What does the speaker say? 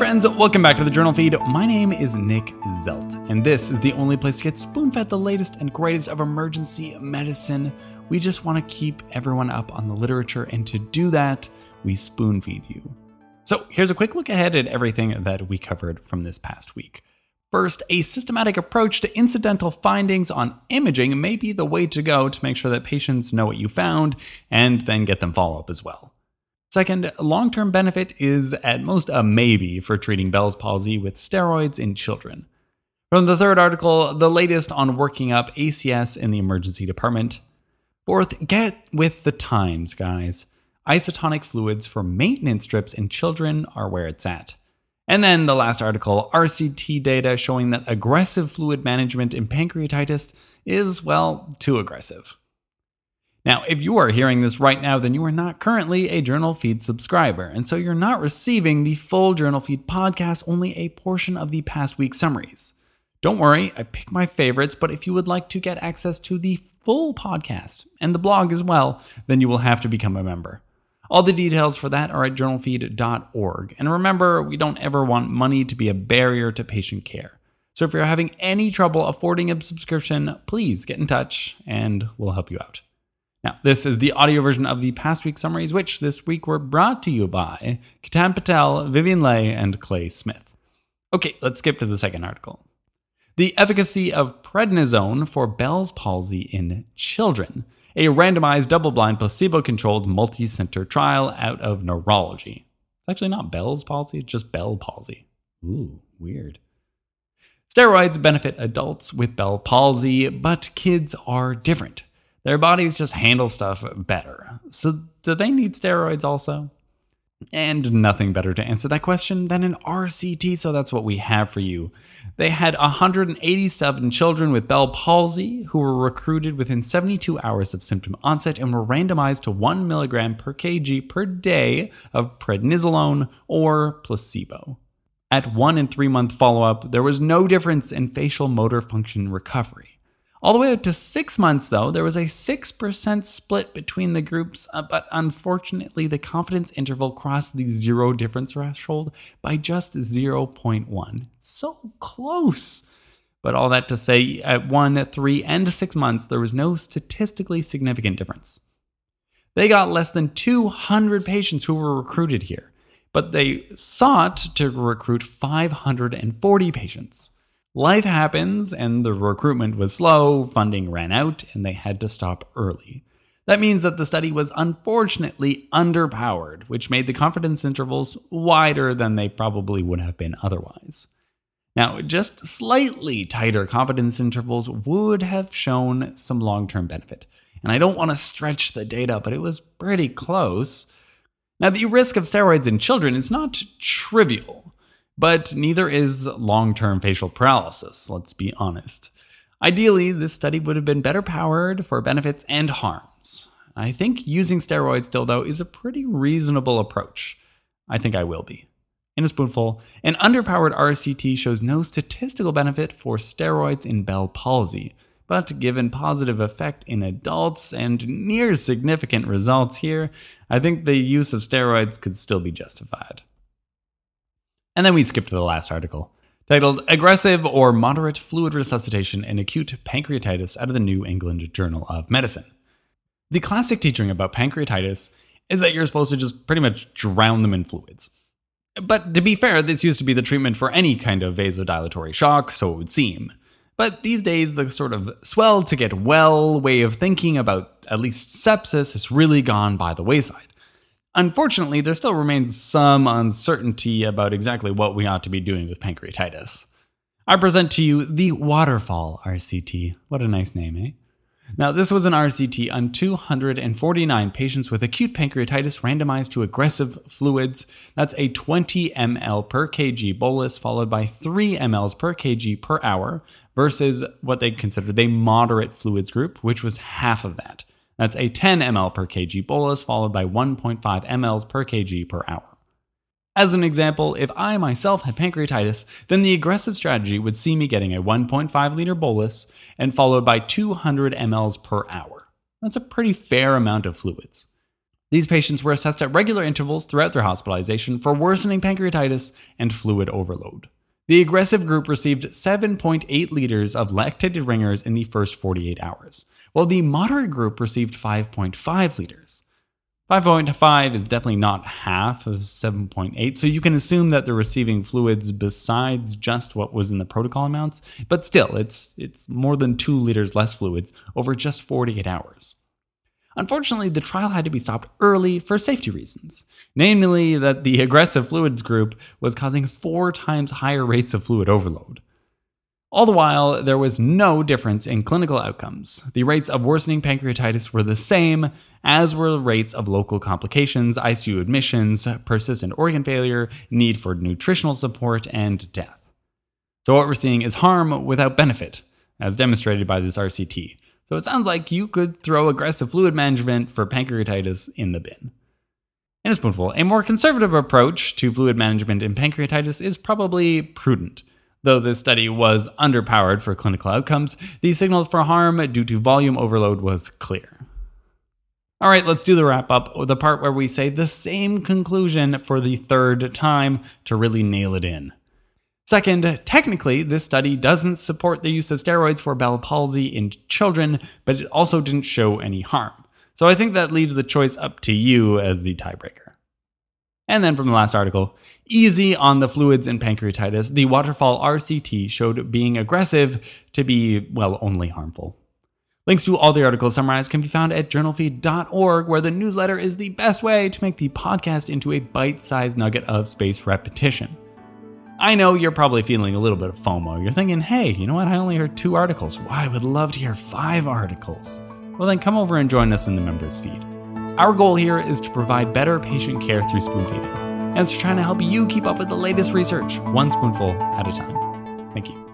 friends, welcome back to the Journal Feed. My name is Nick Zelt, and this is the only place to get spoon-fed the latest and greatest of emergency medicine. We just want to keep everyone up on the literature, and to do that, we spoon-feed you. So here's a quick look ahead at everything that we covered from this past week. First, a systematic approach to incidental findings on imaging may be the way to go to make sure that patients know what you found and then get them follow-up as well. Second, long-term benefit is at most a maybe for treating Bell's palsy with steroids in children. From the third article, the latest on working up ACS in the emergency department. Fourth, get with the times, guys. Isotonic fluids for maintenance drips in children are where it's at. And then the last article, RCT data showing that aggressive fluid management in pancreatitis is, well, too aggressive. Now, if you are hearing this right now, then you are not currently a Journal Feed subscriber, and so you're not receiving the full Journal Feed podcast, only a portion of the past week's summaries. Don't worry, I pick my favorites, but if you would like to get access to the full podcast and the blog as well, then you will have to become a member. All the details for that are at JournalFeed.org. And remember, we don't ever want money to be a barrier to patient care. So if you're having any trouble affording a subscription, please get in touch and we'll help you out. Now, this is the audio version of the past week's summaries, which this week were brought to you by Ketan Patel, Vivian Leigh, and Clay Smith. Okay, let's skip to the second article. The efficacy of prednisone for Bell's palsy in children, a randomized, double-blind, placebo-controlled, multi-center trial out of neurology. It's actually not Bell's palsy, it's just Bell palsy. Ooh, weird. Steroids benefit adults with Bell palsy, but kids are different. Their bodies just handle stuff better. So do they need steroids also? And nothing better to answer that question than an RCT, so that's what we have for you. They had 187 children with Bell palsy who were recruited within 72 hours of symptom onset and were randomized to 1 milligram per kg per day of prednisolone or placebo. At 1 and 3 month follow-up, there was no difference in facial motor function recovery. All the way up to 6 months, though, there was a 6% split between the groups, but unfortunately, the confidence interval crossed the zero difference threshold by just 0.1. So close! But all that to say, at 1, 3, and 6 months, there was no statistically significant difference. They got less than 200 patients who were recruited here, but they sought to recruit 540 patients. Life happens, and the recruitment was slow, funding ran out, and they had to stop early. That means that the study was unfortunately underpowered, which made the confidence intervals wider than they probably would have been otherwise. Now, just slightly tighter confidence intervals would have shown some long-term benefit. And I don't want to stretch the data, but it was pretty close. Now, the risk of steroids in children is not trivial. But neither is long-term facial paralysis, let's be honest. Ideally, this study would have been better powered for benefits and harms. I think using steroids still, though, is a pretty reasonable approach. I think I will be. In a spoonful, an underpowered RCT shows no statistical benefit for steroids in Bell palsy, but given positive effect in adults and near significant results here, I think the use of steroids could still be justified. And then we skip to the last article, titled Aggressive or Moderate Fluid Resuscitation in Acute Pancreatitis out of the New England Journal of Medicine. The classic teaching about pancreatitis is that you're supposed to just pretty much drown them in fluids. But to be fair, this used to be the treatment for any kind of vasodilatory shock, so it would seem. But these days, the sort of swell to get well way of thinking about at least sepsis has really gone by the wayside. Unfortunately, there still remains some uncertainty about exactly what we ought to be doing with pancreatitis. I present to you the Waterfall RCT. What a nice name, eh? Now, this was an RCT on 249 patients with acute pancreatitis randomized to aggressive fluids. That's a 20 ml per kg bolus followed by 3 mLs per kg per hour versus what they considered the moderate fluids group, which was half of that. That's a 10 ml per kg bolus followed by 1.5 mLs per kg per hour. As an example, if I myself had pancreatitis, then the aggressive strategy would see me getting a 1.5 liter bolus and followed by 200 mLs per hour. That's a pretty fair amount of fluids. These patients were assessed at regular intervals throughout their hospitalization for worsening pancreatitis and fluid overload. The aggressive group received 7.8 liters of lactated ringers in the first 48 hours, while the moderate group received 5.5 liters. 5.5 is definitely not half of 7.8, so you can assume that they're receiving fluids besides just what was in the protocol amounts, but still, it's more than 2 liters less fluids over just 48 hours. Unfortunately, the trial had to be stopped early for safety reasons, namely that the aggressive fluids group was causing 4 times higher rates of fluid overload. All the while, there was no difference in clinical outcomes. The rates of worsening pancreatitis were the same, as were the rates of local complications, ICU admissions, persistent organ failure, need for nutritional support, and death. So what we're seeing is harm without benefit, as demonstrated by this RCT. So it sounds like you could throw aggressive fluid management for pancreatitis in the bin. In a spoonful, a more conservative approach to fluid management in pancreatitis is probably prudent. Though this study was underpowered for clinical outcomes, the signal for harm due to volume overload was clear. All right, let's do the wrap-up, the part where we say the same conclusion for the third time to really nail it in. Second, technically, this study doesn't support the use of steroids for Bell's palsy in children, but it also didn't show any harm. So I think that leaves the choice up to you as the tiebreaker. And then from the last article, easy on the fluids in pancreatitis, the Waterfall RCT showed being aggressive to be, well, only harmful. Links to all the articles summarized can be found at JournalFeed.org, where the newsletter is the best way to make the podcast into a bite-sized nugget of spaced repetition. I know you're probably feeling a little bit of FOMO. You're thinking, hey, you know what? I only heard 2 articles. Well, I would love to hear 5 articles. Well, then come over and join us in the members feed. Our goal here is to provide better patient care through spoon feeding, and it's trying to help you keep up with the latest research, one spoonful at a time. Thank you.